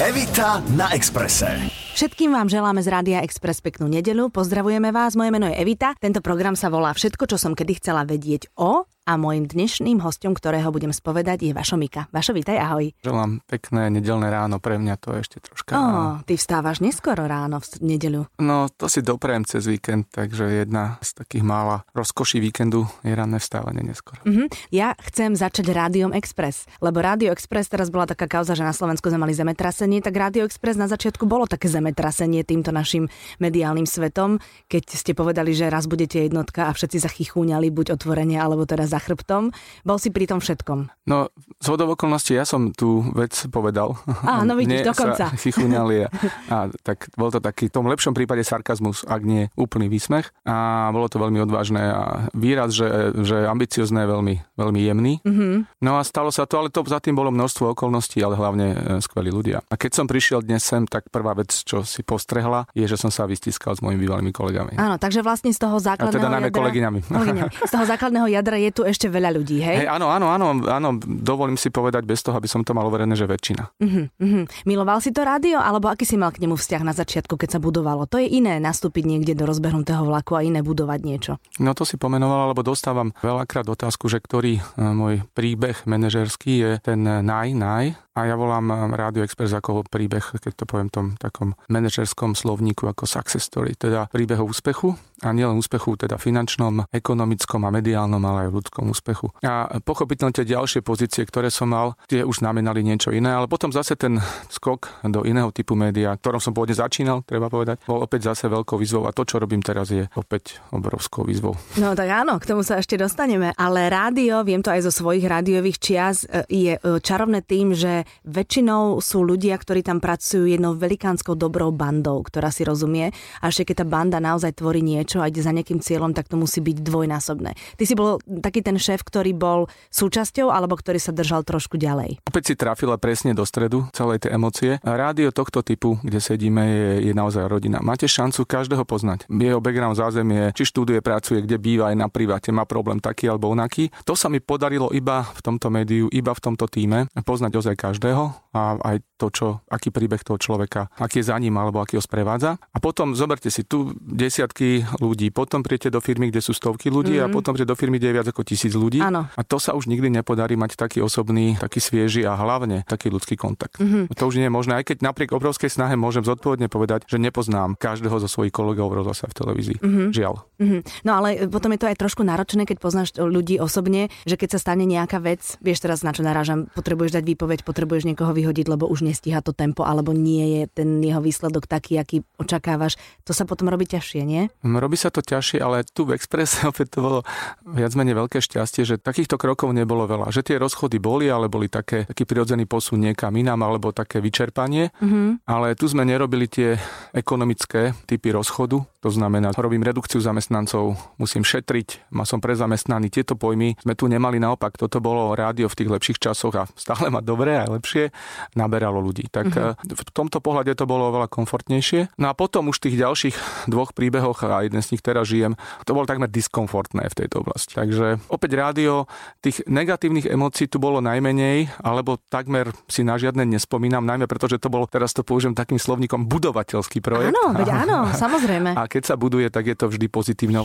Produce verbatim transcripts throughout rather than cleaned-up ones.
Evita na Exprese. Všetkým vám želáme z Rádia Expres peknú nedeľu. Pozdravujeme vás, moje meno je Evita. Tento program sa volá Všetko, čo som kedy chcela vedieť o, a môjim dnešným hosťom, ktorého budem spovedať, je Vašo Mika. Vašo, vítaj, ahoj. Želám pekné nedeľné ráno, pre mňa to je ešte troška. Ó, ty vstávaš neskoro ráno v nedeľu. No, to si doprejem cez víkend, takže jedna z takých mála rozkoší víkendu je ranné vstávanie neskoro. Uh-huh. Ja chcem začať Rádiom Expres, lebo Rádio Expres teraz bola taká kauza, že na Slovensku sme mali zemetrasenie, tak Rádio Expres na začiatku bolo také zeme trasenie týmto našim mediálnym svetom, keď ste povedali, že raz budete jednotka a všetci zachychúňali buď otvorene, alebo teda za chrbtom. Bol si pri tom všetkom? No, zhodou okolností ja som tú vec povedal. Á, no vidíš, dokonca. Chichúňali a, a tak bol to taký, v tom lepšom prípade sarkazmus, ak nie úplný výsmech. A bolo to veľmi odvážne a výraz, že, že ambiciozné, veľmi, veľmi jemný. Mm-hmm. No a stalo sa to, ale to za tým bolo množstvo okolností, ale hlavne skvelí ľudia. A keď som prišiel dnes sem, tak prvá vec, čo si postrehla, je, že som sa vystiskal s mojimi bývalými kolegami. Áno, takže vlastne z toho základného teda najmä jadra... kolegyňami. kolegyňami. Z toho základného jadra je tu ešte veľa ľudí, hej? Hej, áno, áno, áno, áno, dovolím si povedať bez toho, aby som to mal overené, že väčšina. Uh-huh, uh-huh. Miloval si to rádio, alebo aký si mal k nemu vzťah na začiatku, keď sa budovalo? To je iné nastúpiť niekde do rozbehnutého vlaku a iné budovať niečo. No to si pomenoval, lebo dostávam veľakrát otázku, že ktorý môj príbeh manažerský je ten naj, naj. A ja volám Rádio Expres ako príbeh, keď to poviem tom takom manažerskom slovníku, ako success story, teda príbeh o úspechu a nielen úspechu, teda finančnom, ekonomickom a mediálnom, ale aj v ľudskom úspechu. A pochopiteľne tie ďalšie pozície, ktoré som mal, tie už znamenali niečo iné, ale potom zase ten skok do iného typu média, ktorom som pôvodne začínal, treba povedať, bol opäť zase veľkou výzvou a to, čo robím teraz, je opäť obrovskou výzvou. No tak áno, k tomu sa ešte dostaneme, ale rádio, viem to aj zo svojich rádiových čias, je čarovné tým, že väčšinou sú ľudia, ktorí tam pracujú jednou velikánskou dobrou bandou, ktorá si rozumie, a ešte keď tá banda naozaj tvorí niečo a ide za nejakým cieľom, tak to musí byť dvojnásobné. Ty si bol taký ten šéf, ktorý bol súčasťou alebo ktorý sa držal trošku ďalej. Opäť si trafila presne do stredu celej tej emócie. Rádio tohto typu, kde sedíme, je, je naozaj rodina. Máte šancu každého poznať. Jeho background, zázemie, či študuje, pracuje, kde býva, aj na priváte, má problém taký alebo onaký. To sa mi podarilo iba v tomto médiu, iba v tomto tíme poznať ozaj každého. A aj to, čo, aký príbeh toho človeka, aký je za ním alebo aký ho sprevádza. A potom zoberte si tu desiatky ľudí, potom príjete do firmy, kde sú stovky ľudí, mm-hmm. a potom príjete do firmy, kde je viac ako tisíc ľudí. Ano. A to sa už nikdy nepodarí mať taký osobný, taký svieži a hlavne taký ľudský kontakt. Mm-hmm. To už nie je možné, aj keď napriek obrovskej snahe môžem zodpovedne povedať, že nepoznám každého zo svojich kolegov v rozhlase v televízii. Mm-hmm. Žiaľ. Mm-hmm. No ale potom je to aj trošku náročné, keď poznáš ľudí osobne, že keď sa stane nejaká vec, vieš teraz na čo narážam, potrebuješ dať výpoveď, potrebuješ budeš niekoho vyhodiť, lebo už nestíha to tempo alebo nie je ten jeho výsledok taký, aký očakávaš. To sa potom robí ťažšie, nie? Robí sa to ťažšie, ale tu v Express opäť to bolo viac menej veľké šťastie, že takýchto krokov nebolo veľa. Že tie rozchody boli, ale boli také, taký prirodzený posun niekam inám alebo také vyčerpanie. Mm-hmm. Ale tu sme nerobili tie ekonomické typy rozchodu. To znamená, robím redukciu zamestnancov, musím šetriť, ma som prezamestnaný. Tieto pojmy sme tu nemali, naopak, toto bolo rádio v tých lepších časoch a stále ma dobre a lepšie naberalo ľudí. Tak uh-huh. v tomto pohľade to bolo oveľa komfortnejšie. No a potom už v tých ďalších dvoch príbehoch, a jeden z nich teraz žijem, to bolo takmer diskomfortné v tejto oblasti. Takže opäť rádio, tých negatívnych emócií tu bolo najmenej, alebo takmer si na žiadne nespomínam, najmä pretože to bolo, teraz to použijem takým slovníkom, budovateľský projekt. Áno, veď áno, samozrejme. A keď sa buduje, tak je to vždy pozitívne.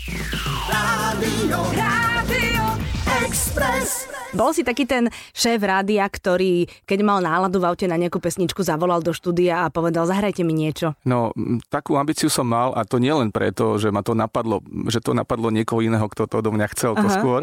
Rádio, Rádio Expres. Bol si taký ten šéf rádia, ktorý, keď mal náladu v aute na nejakú pesničku, zavolal do štúdia a povedal, zahrajte mi niečo. No, takú ambíciu som mal a to nielen preto, že ma to napadlo, že to napadlo niekoho iného, kto to do mňa chcel, to Aha. skôr,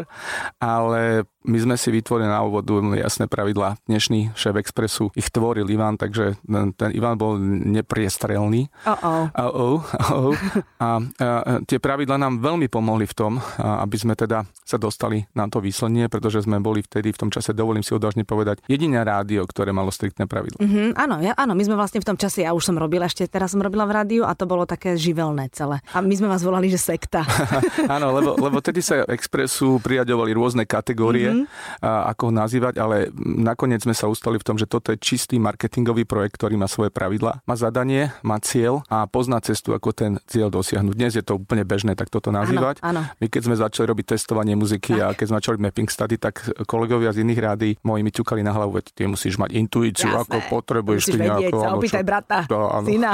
ale my sme si vytvorili na úvod jasné pravidlá. Dnešný šéf Expressu ich tvoril Ivan, takže ten Ivan bol nepriestrelný. Oh-oh. Oh-oh, oh-oh. A, a tie pravidlá nám veľmi pomohli v tom, aby sme teda sa dostali na to výslnie, pretože sme boli vtedy v tom čase, dovolím si odvážne povedať, jediné rádio, ktoré malo striktné pravidlá. Mm-hmm, áno, ja, áno, my sme vlastne v tom čase, ja už som robila, ešte teraz som robila v rádiu a to bolo také živelné celé. A my sme vás volali, že sekta. Áno, lebo, lebo tedy sa Expressu prijaďovali rôzne kategórie. Mm-hmm. mm-hmm. ako ho nazývať, ale nakoniec sme sa ustali v tom, že toto je čistý marketingový projekt, ktorý má svoje pravidlá, má zadanie, má cieľ a pozná cestu, ako ten cieľ dosiahnuť. Dnes je to úplne bežné tak toto nazývať. Áno, áno. My keď sme začali robiť testovanie muziky tak. A keď sme začali mapping study, tak kolegovia z iných rádií moji mi ťukali na hlavu, veď ty musíš mať intuíciu, jasné. Ako potrebuješ ty nejako. Musíš vedieť, opýtaj brata, syna.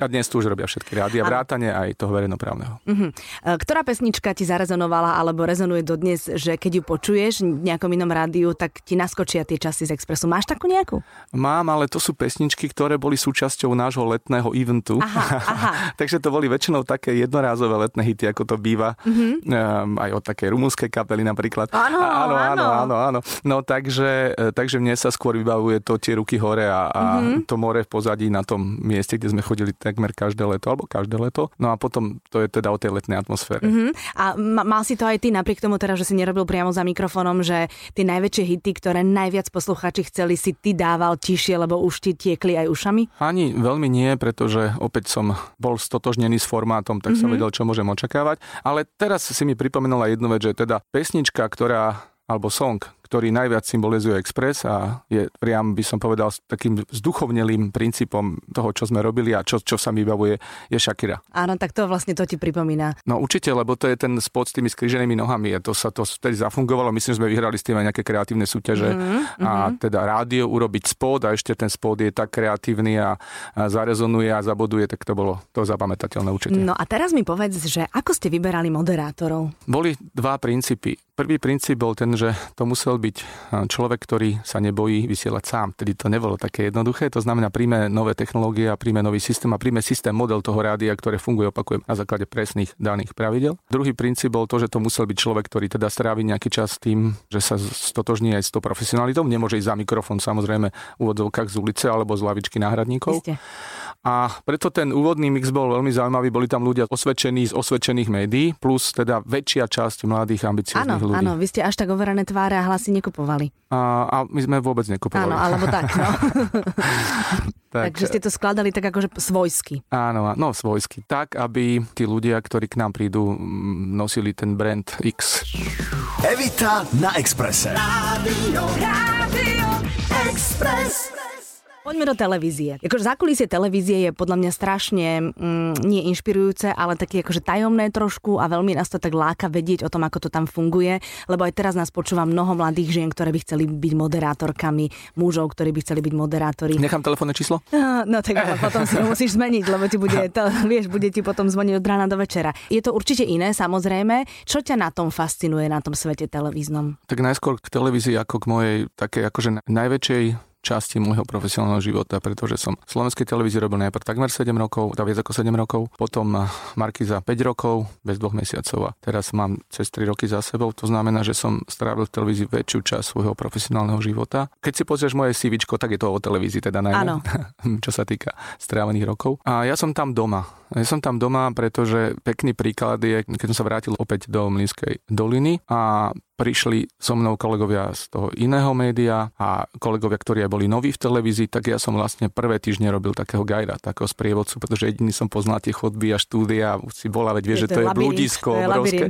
A dnes tu už robia všetky rádia, vrátane aj toho verejnoprávneho. Uh-huh. Ktorá pesnička ti zarezonovala alebo rezonuje dodnes, že keď ju počuješ v nejakom inom rádiu, tak ti naskočia tie časy z Expressu. Máš takú nejakú? Mám, ale to sú pesničky, ktoré boli súčasťou nášho letného eventu. Aha, aha. Takže to boli väčšinou také jednorázové letné hity, ako to býva. Uh-huh. Um, aj od takej rumunskej kapely napríklad. Áno, áno, áno, áno, áno. No takže, takže mne sa skôr vybavuje to tie ruky hore a, a uh-huh. to more v pozadí na tom mieste, kde sme chodili takmer každé leto, alebo každé leto. No a potom to je teda o tej letnej atmosfére. Uh-huh. A ma- mal si to aj ty napriek tomu teraz, že si nerobil priamo za mikrofónom, že tie najväčšie hity, ktoré najviac poslucháči chceli, si ty dával tišie, lebo už ti tiekli aj ušami? Ani veľmi nie, pretože opäť som bol stotožnený s formátom, tak uh-huh. som vedel, čo môžem očakávať. Ale teraz si mi pripomenula jednu vec, že teda pesnička, ktorá, alebo song, ktorý najviac symbolizuje Express a je priam, by som povedal, s takým zduchovnelým princípom toho, čo sme robili a čo, čo sa mi vybavuje, je Shakira. Áno, tak to vlastne to ti pripomína. No určite, lebo to je ten spot s tými skriženými nohami a to sa to vtedy zafungovalo. Myslím, že sme vyhrali s tým aj nejaké kreatívne súťaže mm-hmm. a teda rádio urobiť spot a ešte ten spot je tak kreatívny a, a zarezonuje a zaboduje, tak to bolo to zapamätateľné určite. No a teraz mi povedz, že ako ste vyberali moderátorov? Boli dva princípy. Prvý princíp bol ten, že to musel byť človek, ktorý sa nebojí vysielať sám. Tedy to nebolo také jednoduché. To znamená, príjme nové technológie a príjme nový systém a príjme systém model toho rádia, ktoré funguje, opakujem, na základe presných daných pravidel. Druhý princíp bol to, že to musel byť človek, ktorý teda strávi nejaký čas tým, že sa stotožní aj s tou profesionalitou. Nemôže ísť za mikrofón, samozrejme, v úvodzovkách z ulice alebo z lavičky náhradníkov. Isté. A preto ten úvodný mix bol veľmi zaujímavý, boli tam ľudia osvedčení z osvedčených médií, plus teda väčšia časť mladých ambicióznych ľudí. Áno, vy ste až tak overené tváre a hlasy nekupovali. A, a my sme vôbec nekupovali. Áno, alebo tak, no. Tak, Takže ste to skladali tak akože svojsky. Áno, no svojsky. Tak, aby tí ľudia, ktorí k nám prídu, nosili ten brand X. Evita na Expresse. Rádio, rádio, Express. Poďme do televízie. Akože zákulisie televízie je podľa mňa strašne mm, nie inšpirujúce, ale také akože tajomné trošku a veľmi nás to tak láka vedieť o tom, ako to tam funguje, lebo aj teraz nás počúva mnoho mladých žien, ktoré by chceli byť moderátorkami, mužov, ktorí by chceli byť moderátori. Nechám telefónne číslo? No tak ale potom si ho musíš zmeniť, lebo ti bude to, vieš, bude ti potom zvoniť od rána do večera. Je to určite iné, samozrejme. Čo ťa na tom fascinuje, na tom svete televíznom? Tak najskôr k televízii ako k mojej takej akože najväčšej časti môjho profesionálneho života, pretože som v Slovenskej televízii robil najprv takmer sedem rokov, teda viac ako sedem rokov, potom Markíza päť rokov, bez dvoch mesiacov a teraz mám cez tri roky za sebou, to znamená, že som strávil v televízii väčšiu časť svojho profesionálneho života. Keď si pozrieš moje CVčko, tak je to o televízii, teda najmä, čo sa týka strávených rokov. A ja som tam doma. Ja som tam doma, pretože pekný príklad je, keď som sa vrátil opäť do Mlínskej doliny a prišli so mnou kolegovia z toho iného média a kolegovia, ktorí aj boli noví v televízii, tak ja som vlastne prvé týždne robil takého guida, takého sprievodcu, pretože jediný som poznal tie chodby a štúdia, už si bola, veď vieš, že to je, je blúdisko obrovské.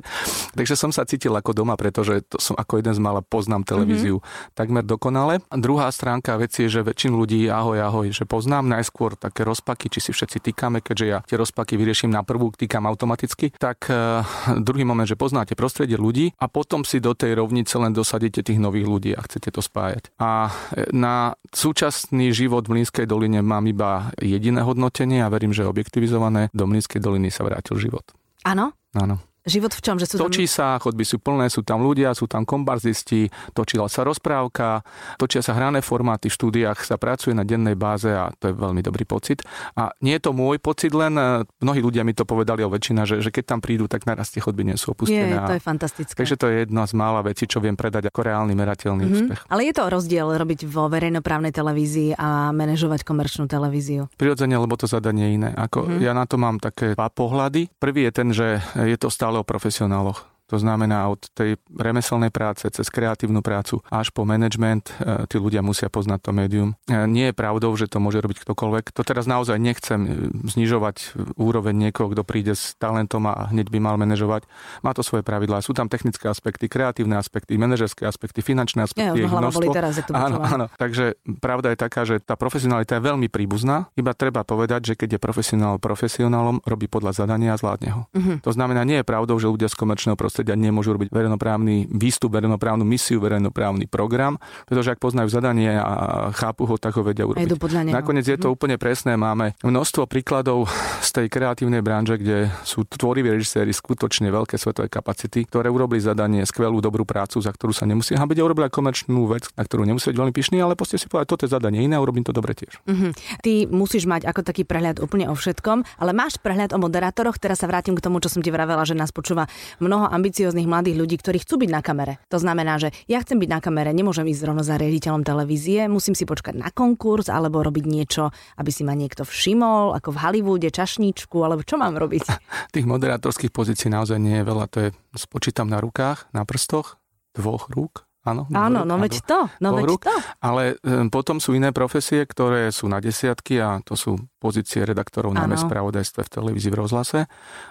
Takže som sa cítil ako doma, pretože to som ako jeden z mála poznám televíziu mm-hmm. takmer dokonale. A druhá stránka veci je, že väčšinu ľudí ahoj, ahoj, že poznám najskôr také rozpaky, či si všetci týkame, keďže ja tie rozpaky vyrieším na prvú, týkam automaticky. Tak uh, druhý moment, že poznáte prostredie ľudí a potom si do tej rovnice len dosadíte tých nových ľudí a chcete to spájať. A na súčasný život v Mlínskej doline mám iba jediné hodnotenie a verím, že objektivizované, do Mlínskej doliny sa vrátil život. Áno? Áno. Život v čom? Že sú točí tam... sa, chodby sú plné, sú tam ľudia, sú tam kombarzisti, točila sa rozprávka, točia sa hrané formáty, v štúdiách sa pracuje na dennej báze a to je veľmi dobrý pocit. A nie je to môj pocit, len mnohí ľudia mi to povedali, ale väčšina, že, že keď tam prídu, tak naraz tie chodby nie sú opustené. Je, to je fantastické. Takže to je jedna z mála vecí, čo viem predať ako reálny merateľný mm-hmm. úspech. Ale je to rozdiel robiť vo verejnoprávnej televízii a manažovať komerčnú televíziu? Prirodzene, lebo to zadanie je iné. Ako mm-hmm. ja na to mám také dva pohľady. Prvý je ten, že je to stále o profesionáloch. To znamená od tej remeselnej práce cez kreatívnu prácu až po management, tí ľudia musia poznať to médium. Nie je pravdou, že to môže robiť ktokoľvek. To teraz naozaj nechcem znižovať úroveň niekoho, kto príde s talentom a hneď by mal manažovať. Má to svoje pravidlá. Sú tam technické aspekty, kreatívne aspekty, manažerské aspekty, finančné aspekty. Ja, hlava boli teraz, že to áno, áno. Takže pravda je taká, že tá profesionalita je veľmi príbuzná. Iba treba povedať, že keď je profesionál profesionálom, robí podľa zadania a zvládne ho. Mm-hmm. To znamená, nie je pravdou, že ľudia z komerčného prostredia nemôžu robiť verejnoprávny výstup, verejnoprávnu misiu, verejnoprávny program, pretože ak poznajú zadanie a chápu ho, tak ho vedia urobiť. Nakoniec je to úplne presné, máme množstvo príkladov z tej kreatívnej branže, kde sú tvoriví režiséri, skutočne veľké svetové kapacity, ktoré urobili zadanie, skvelú dobrú prácu, za ktorú sa nemusí hambiť, urobili komerčnú vec, na ktorú nemusí byť veľmi pyšný, ale proste si povedať, toto je zadanie iné, urobím to dobre tiež. Uh-huh. Ty musíš mať ako taký prehľad úplne o všetkom, ale máš prehľad o moderátoroch. Teraz sa vrátim k tomu, čo som ti vravela, že nás počúva mnoho ambicióznych mladých ľudí, ktorí chcú byť na kamere. To znamená, že ja chcem byť na kamere, nemôžem ísť rovno za riaditeľom televízie, musím si počkať na konkurs alebo robiť niečo, aby si ma niekto všimol, ako v Hollywoode, čašničku, alebo čo mám robiť? Tých moderátorských pozícií naozaj nie je veľa, to je spočítam na rukách, na prstoch, dvoch rúk. Áno, áno, no veď to, no veď to. Ale um, potom sú iné profesie, ktoré sú na desiatky a to sú pozície redaktorov najmä v spravodajstve, v televízii, v rozhlase.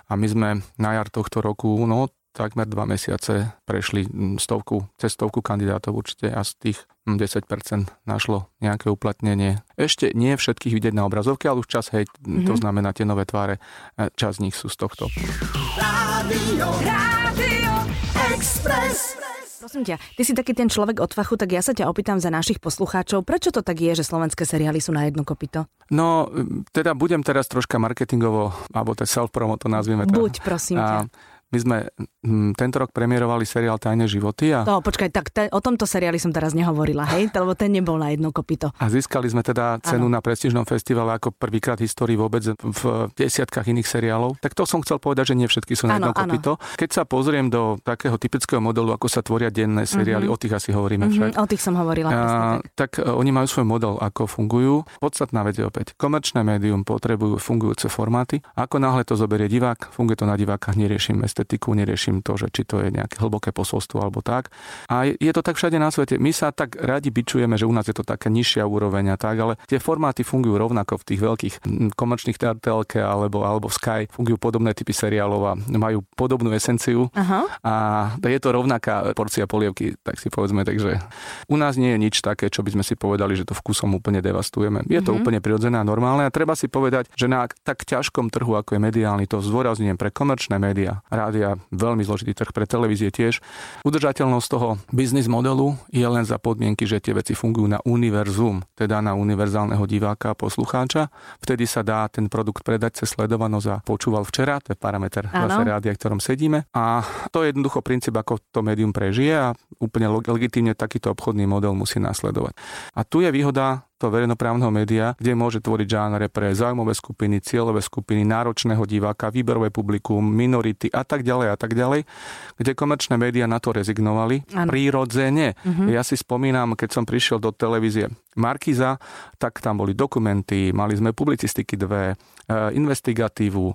A my sme na jar tohto roku, no takmer dva mesiace prešli stovku, cez stovku kandidátov určite a z tých desať percent našlo nejaké uplatnenie. Ešte nie všetkých vidieť na obrazovke, ale už čas, hej, mm-hmm. to znamená tie nové tváre, čas z nich sú z tohto. Rádio, Rádio Expres. Prosím ťa, ty si taký ten človek od fachu, tak ja sa ťa opýtam za našich poslucháčov, prečo to tak je, že slovenské seriály sú na jedno kopyto? No, teda budem teraz troška marketingovo, alebo to self-promo, to nazvime. Teda. Buď, prosím ťa. A... My sme tento rok premiérovali seriál Tajné životy. A... No, počkaj, tak te, o tomto seriáli som teraz nehovorila, hej? Lebo ten nebol na jedno kopyto. A získali sme teda cenu ano. Na prestížnom festivale ako prvýkrát v histórii vôbec v desiatkách iných seriálov. Tak to som chcel povedať, že nie všetky sú na ano, jedno kopyto. Ano. Keď sa pozriem do takého typického modelu, ako sa tvoria denné seriály, mm-hmm. o tých asi hovoríme však. Mm-hmm, o tých som hovorila. A, tak. tak oni majú svoj model, ako fungujú. Podstatná vec je opäť. Komerčné médium potrebujú fungujúce formáty. Ako náhle to zoberie divák, funguje to na divákach, neriešime estetiku, neriešim to, že či to je nejaké hlboké posolstvo alebo tak. A je to tak všade na svete. My sa tak radi bičujeme, že u nás je to taká nižšia úroveň a tak, ale tie formáty fungujú rovnako v tých veľkých komerčných té er té elke alebo, alebo v Sky. Fungujú podobné typy seriálov a majú podobnú esenciu. Aha. A je to rovnaká porcia polievky, tak si povedzme. Takže u nás nie je nič také, čo by sme si povedali, že to vkusom úplne devastujeme. Je to mhm. úplne prirodzené a normálne a treba si povedať, že na tak ťažkom trhu, ako je mediálny, to zdôrazňujem pre komerčné médiá, rádia, veľmi zložitý trh pre televízie tiež. Udržateľnosť toho biznis modelu je len za podmienky, že tie veci fungujú na univerzum, teda na univerzálneho diváka a poslucháča. Vtedy sa dá ten produkt predať cez sledovanosť a počúval včera, to je parameter zase rádia, v ktorom sedíme. A to je jednoducho princíp, ako to médium prežije a úplne legitímne takýto obchodný model musí nasledovať. A tu je výhoda verejnoprávneho média, kde môže tvoriť žánre pre záujmové skupiny, cieľové skupiny, náročného diváka, výberové publikum, minority a tak ďalej a tak ďalej, kde komerčné médiá na to rezignovali. Ano. Prírodzene. Uh-huh. Ja si spomínam, keď som prišiel do televízie Markíza, tak tam boli dokumenty, mali sme publicistiky dve, investigatívu,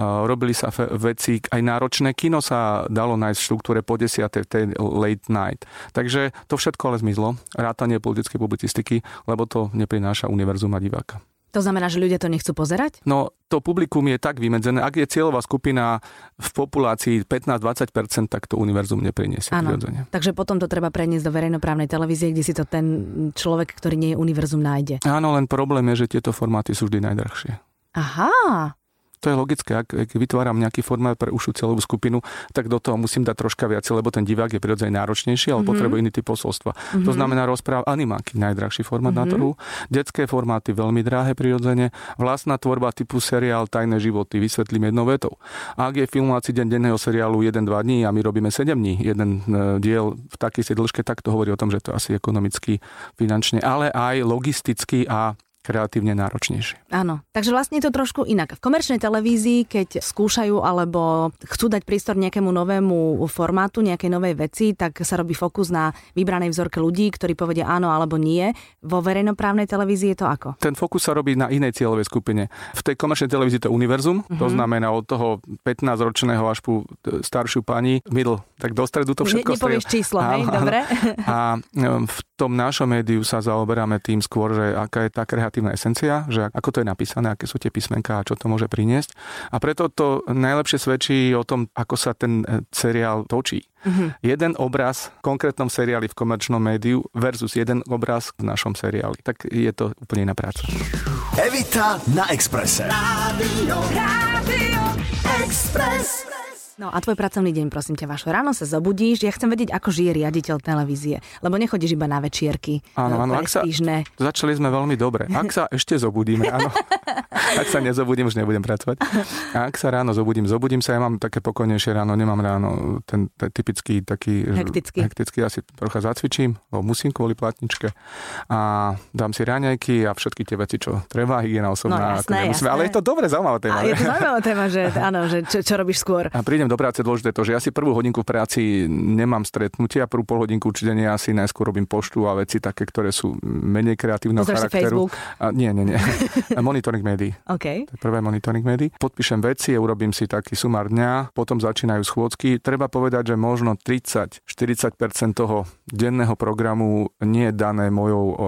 robili sa veci, aj náročné kino sa dalo nájsť v štruktúre po desiatej, tej late night. Takže to všetko ale zmizlo, rátanie politickej publicistiky, lebo to neprináša univerzum a diváka. To znamená, že ľudia to nechcú pozerať? No, to publikum je tak vymedzené, ak je cieľová skupina v populácii pätnásť až dvadsať percent, tak to univerzum nepriniesie. Áno, takže potom to treba preniesť do verejnoprávnej televízie, kde si to ten človek, ktorý nie je univerzum, nájde. Áno, len problém je, že tieto formáty sú vždy najdrahšie. Aha. To je logické, ak vytváram nejaký formát pre ušiu celú skupinu, tak do toho musím dať troška viac, lebo ten divák je prirodzene náročnejší, ale mm-hmm. potrebuje iný typ posolstva. Mm-hmm. To znamená rozpráv animáky, najdrahší formát mm-hmm. na trhu, detské formáty veľmi drahé prirodzene, vlastná tvorba typu seriál Tajné životy, vysvetlím jednou vetou. A ak je filmovací deň denného seriálu jeden až dva dní a my robíme sedem dní, jeden diel v takej dĺžke, tak to hovorí o tom, že to asi ekonomicky, finančne, ale aj logisticky a kreatívne náročnejšie. Áno, takže vlastne je to trošku inak. V komerčnej televízii, keď skúšajú alebo chcú dať prístor nejakému novému formátu, nejakej novej veci, tak sa robí fokus na vybranej vzorke ľudí, ktorí povedia áno alebo nie. Vo verejnoprávnej televízii je to ako? Ten fokus sa robí na inej cieľovej skupine. V tej komerčnej televízii to je univerzum, mm-hmm. to znamená od toho pätnásťročného až po staršiu pani, middle, tak do stredu to všetko. Ne, nepovieš strieľ. Číslo, hej, dobre? A v tom našom médiu sa zaoberáme tým skôr, že aká je tá kreatívna esencia, že ako to je napísané, aké sú tie písmenká a čo to môže priniesť. A preto to najlepšie svedčí o tom, ako sa ten seriál točí. Mm-hmm. Jeden obraz v konkrétnom seriáli v komerčnom médiu versus jeden obraz v našom seriáli. Tak je to úplne iná práca. Evita na Expresse. Rádio, Rádio Express. No a tvoj pracovný deň, prosím ťa, Vašo, ráno sa zobudíš, ja chcem vedieť, ako žije riaditeľ televízie, lebo nechodíš iba na večierky. Áno, áno, ak sa, začali sme veľmi dobre. Ak sa ešte zobudíme, áno. Ak sa nezobudím, už nebudem pracovať. A ak sa ráno zobudím, zobudím sa, ja mám také pokojnejšie ráno, nemám ráno ten typický taký hektický, hektický asi trocha zacvičím, musím kvôli platničke a dám si raňajky a všetky tie veci, čo treba, hygiena osobná. No, jasné, jasné. Ale je to dobre, zaujímavá téma. Je to zaujímavá téma, že áno, že čo, čo robíš skôr. A do práce dôležité to, že ja si prvú hodinku v práci nemám stretnutia, prvú pol hodinku určite nie, asi najskôr robím poštu a veci také, ktoré sú menej kreatívneho Pozor charakteru. A, nie, nie, nie. Monitoring médií. Okay. Prvé monitoring médií. Podpíšem veci, urobím si taký sumár dňa, potom začínajú schôdzky. Treba povedať, že možno tridsať až štyridsať percent toho denného programu nie je dané mojou, o,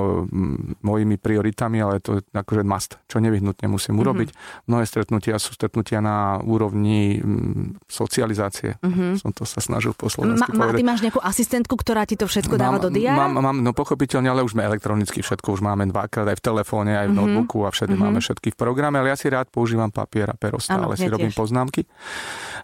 mojimi prioritami, ale to je akože must, čo nevyhnutne musím urobiť. Mm-hmm. Mnohé stretnutia sú stretnutia na úrovni m, socializácie. Uh-huh. Som to sa snažil po slovensky ma, povedať. Ty máš nejakú asistentku, ktorá ti to všetko mám, dáva do diára? Mám, mám, no pochopiteľne, ale už sme elektronicky všetko, už máme dvakrát aj v telefóne, aj v uh-huh. notebooku a všade uh-huh. máme všetky v programe, ale ja si rád používam papier a pero, stále ano, si ja robím tiež poznámky.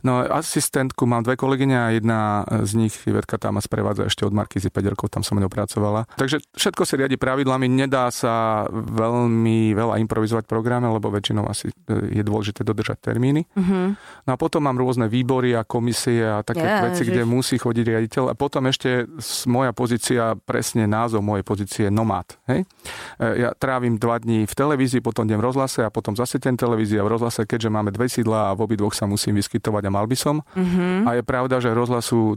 No asistentku mám dve kolegyne a jedna z nich, Ivetka Tamás, prevádza ešte od Markízy päť rokov, tam som mňou pracovala. Takže všetko sa riadi pravidlami, nedá sa veľmi veľa improvizovať v programe, lebo väčšinou asi je dôležité dodržať termíny. Uh-huh. No a potom mám rôzne výbory a komisie a také ja, veci, že... kde musí chodiť riaditeľ. A potom ešte moja pozícia, presne názov mojej pozície je nomád. Hej? Ja trávim dva dní v televízii, potom idem v rozhlase a potom zase ten televízia v rozhlase, keďže máme dve sídla a v obidvoch sa musím vyskytovať a mal by som. Mm-hmm. A je pravda, že rozhlasu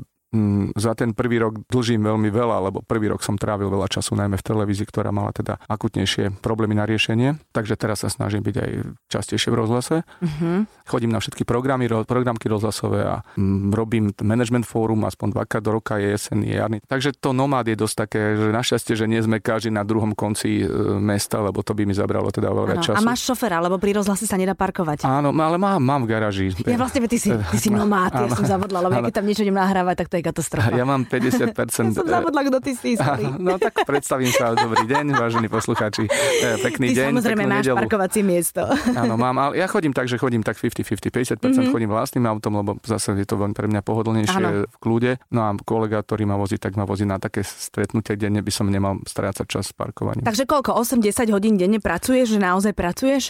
za ten prvý rok dlžím veľmi veľa, lebo prvý rok som trávil veľa času najmä v televízii, ktorá mala teda akutnejšie problémy na riešenie, takže teraz sa snažím byť aj častejšie v rozhlase. Uh-huh. Chodím na všetky programy, programky rozhlasové a robím management fórum aspoň dvakrát do roka, je jeseň, je jarný. Takže to nomád je dosť také, že našťastie, že nie sme každý na druhom konci mesta, lebo to by mi zabralo teda veľa času. A máš šoféra, lebo pri rozhlase sa nedá parkovať. Áno, ale mám, mám v garáži. Ja vlastne ty si, ty si nomád, ja som zavodla, lebo keď tam niečo idem nahrávať, tak to je katastrofa. Ja mám päťdesiat percent... Ja som zabudla, kto ty si. No tak predstavím sa. Dobrý deň, vážení poslucháči. Pekný ty deň. Ty samozrejme máš nedelu. Parkovacie miesto. Áno, mám. Ale ja chodím tak, že chodím tak päťdesiat päťdesiat. päťdesiat percent mm-hmm. chodím vlastným autom, lebo zase je to veľmi pre mňa pohodlnejšie ano. V kľude. No a kolega, ktorý ma vozí, tak ma vozí na také stretnutie, kde by som nemal strácať čas parkovaním. Takže koľko? osem až desať hodín denne pracuješ? Že naozaj pracuješ?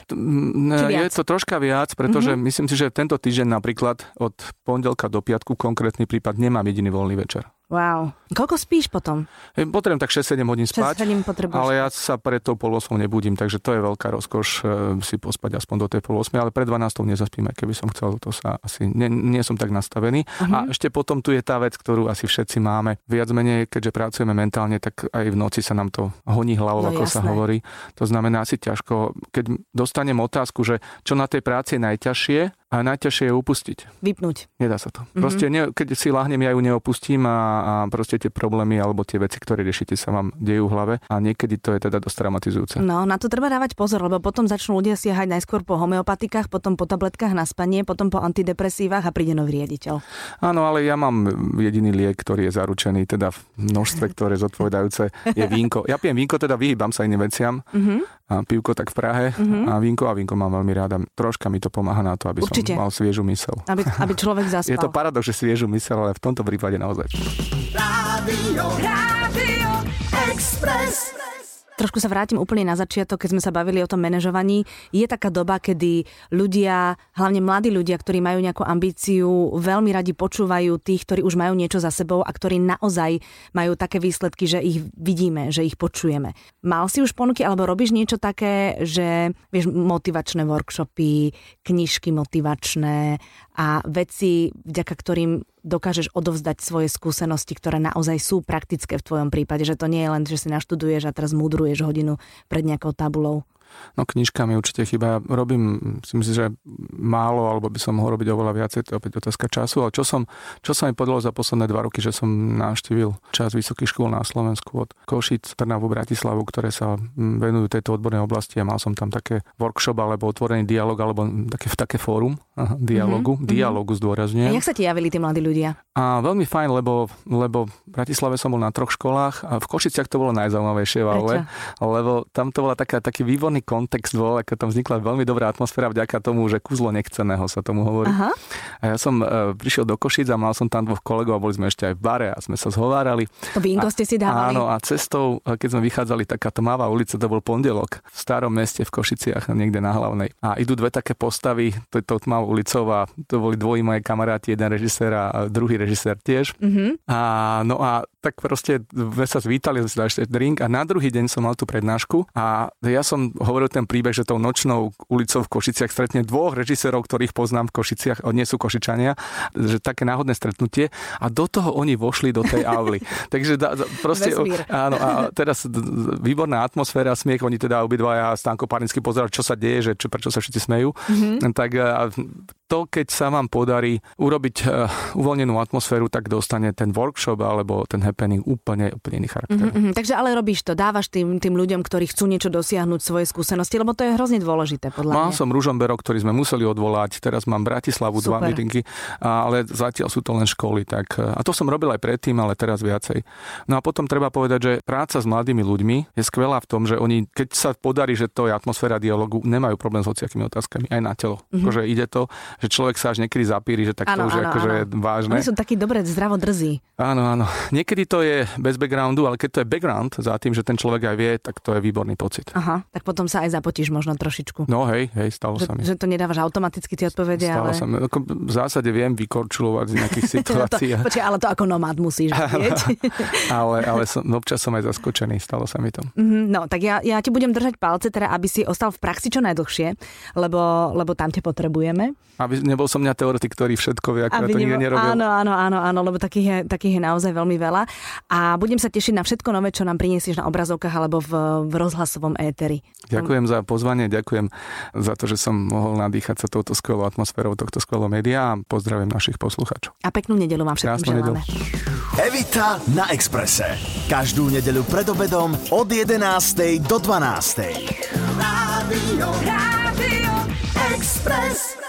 Je to troška viac, pretože myslím si, že tento týždeň napríklad od pondelka do piatku konkrétny prípad nemám voľný večer. Wow. Koľko spíš potom? Potrebujem tak šesť sedem hodín spať, ale ja sa pred tou pol ôsmou nebudím, takže to je veľká rozkoš si pospať aspoň do tej pol ôsmej, ale pred dvanástou nezaspím, aj keby som chcel, to sa asi nie, nie som tak nastavený. Uh-huh. A ešte potom tu je tá vec, ktorú asi všetci máme. Viac menej, keďže pracujeme mentálne, tak aj v noci sa nám to honí hlavou, no, ako jasné. sa hovorí. To znamená asi ťažko, keď dostanem otázku, že čo na tej práci je najťažšie, a najťažšie je upustiť. Vypnúť. Nedá sa to. Proste ne, keď si lahnem, ja ju neopustím a, a proste tie problémy alebo tie veci, ktoré riešite, sa vám dejú v hlave a niekedy to je teda dosť traumatizujúce. No, na to treba dávať pozor, lebo potom začnú ľudia siahať najskôr po homeopatikách, potom po tabletkách na spanie, potom po antidepresívach a príde nový riaditeľ. Áno, ale ja mám jediný liek, ktorý je zaručený, teda v množstve, ktoré zodpovedajúce, je vínko. Ja pijem vínko, teda vyhýbam sa iným veciam. Mm-hmm. A pivko tak v Prahe mm-hmm. a vínko a vínko mám veľmi ráda. Troška mi to pomáha na to, aby Určite. som mal sviežu myseľ. Aby, aby človek zaspal. Je to paradox, že sviežu myseľ, ale v tomto prípade naozaj. Rádio, Rádio Expres. Trošku sa vrátim úplne na začiatok, keď sme sa bavili o tom manažovaní. Je taká doba, kedy ľudia, hlavne mladí ľudia, ktorí majú nejakú ambíciu, veľmi radi počúvajú tých, ktorí už majú niečo za sebou a ktorí naozaj majú také výsledky, že ich vidíme, že ich počujeme. Mal si už ponuky, alebo robíš niečo také, že vieš, motivačné workshopy, knižky motivačné a veci, vďaka ktorým dokážeš odovzdať svoje skúsenosti, ktoré naozaj sú praktické v tvojom prípade, že to nie je len, že si naštuduješ a teraz múdruješ hodinu pred nejakou tabulou? No knižka mi určite chýba. Robím, si myslím, že málo, alebo by som mohol robiť oveľa viacej, to je opäť otázka času, ale čo, som, čo sa mi podalo za posledné dva roky, že som navštívil časť vysokých škôl na Slovensku od Košíc, Trnavu, Bratislavu, ktoré sa venujú tejto odbornej oblasti a mal som tam také workshop, alebo otvorený dialog, alebo také, také fórum aha, dialogu, mm-hmm. dialogu zdôrazňujem. A jak sa ti javili tí mladí ľudia? A veľmi fajn, lebo, lebo v Bratislave som bol na troch školách a v Košiciach to bolo najzaujímavejšie, ale, lebo tam to bola taká, taký výborný kontext bol, ako tam vznikla veľmi dobrá atmosféra vďaka tomu, že kúzlo nechceného sa tomu hovorí. Aha. A ja som e, prišiel do Košíc a mal som tam dvoch kolegov a boli sme ešte aj v bare a sme sa zhovárali. To bingo ste si dávali. Áno, a cestou, keď sme vychádzali, taká tmavá ulica, to bol pondelok v starom meste v Košiciach, niekde na Hlavnej. A idú dve také postavy, to je to tmavou ulicou a to boli dvoji moje kamaráti, jeden režisér a druhý režisér tiež. Mm-hmm. A no a tak proste sme sa zvítali, sme si dali ešte drink a na druhý deň som mal tú prednášku a ja som Som hovoril ten príbeh, že tou nočnou ulicou v Košiciach stretne dvoch režisérov, ktorých poznám v Košiciach, nie sú Košičania, že také náhodné stretnutie a do toho oni vošli do tej auli. Takže da, da, proste, áno, a teraz výborná atmosféra, smiech, oni teda obidvaja, Stanko Parnický pozerali, čo sa deje, že čo, prečo sa všetci smejú. Mm-hmm. Tak a, to, keď sa vám podarí urobiť uh, uvoľnenú atmosféru, tak dostane ten workshop alebo ten happening úplne, úplne iný charakter. Mm-hmm. Takže ale robíš to, dávaš tým, tým ľuďom, ktorí chcú niečo dosiahnuť svoje skúsenosti, lebo to je hrozne dôležité podľa mňa. Mal som Ružomberok, ktorý sme museli odvolať, teraz mám Bratislavu, super. Dva meetingy, ale zatiaľ sú to len školy. Tak, a to som robil aj predtým, ale teraz viacej. No a potom treba povedať, že práca s mladými ľuďmi je skvelá v tom, že oni, keď sa podarí, že to je atmosféra dialogu, nemajú problém s hociakými otázkami, aj na telo. Mm-hmm. Akože ide to, že človek sa až niekedy zapíri, že tak ano, to už ano, akože ano. Je vážne. Oni sú takí dobre zdravo drzí. Áno, áno. Niekedy to je bez backgroundu, ale keď to je background za tým, že ten človek aj vie, tak to je výborný pocit. Aha, tak potom sa aj zapotíš možno trošičku. No hej, hej, stalo že, sa mi. Že to nedávaš automaticky tie odpovede, stalo ale... Stalo sa mi. V zásade viem vykorčulovať z nejakých situácií. No počkaj, ale to ako nomád musíš vedieť. ale ale som, občas som aj zaskočený, stalo sa mi to. Mm, no, tak ja, ja ti budem držať palce, teda aby si ostal v praxi čo najdlhšie, lebo, lebo tam te potrebujeme. Aby nebol som mňa teoretik, ktorý všetko vie, akurát to nikdy nerobil. Áno, áno, áno, áno, lebo takých je, takých je naozaj veľmi veľa. A budem sa tešiť na všetko nové, čo nám priniesieš na obrazovkách alebo v, v rozhlasovom éteri. Ďakujem za pozvanie, ďakujem za to, že som mohol nadýchať sa touto skvelou atmosférou, tohto skvelého média a pozdravím našich poslucháčov. A peknú nedeľu vám všetkým želáme. Evita na Exprese. Každú nedeľu pred obedom od jedenástej do dvanástej. Rádio, Rádio Express.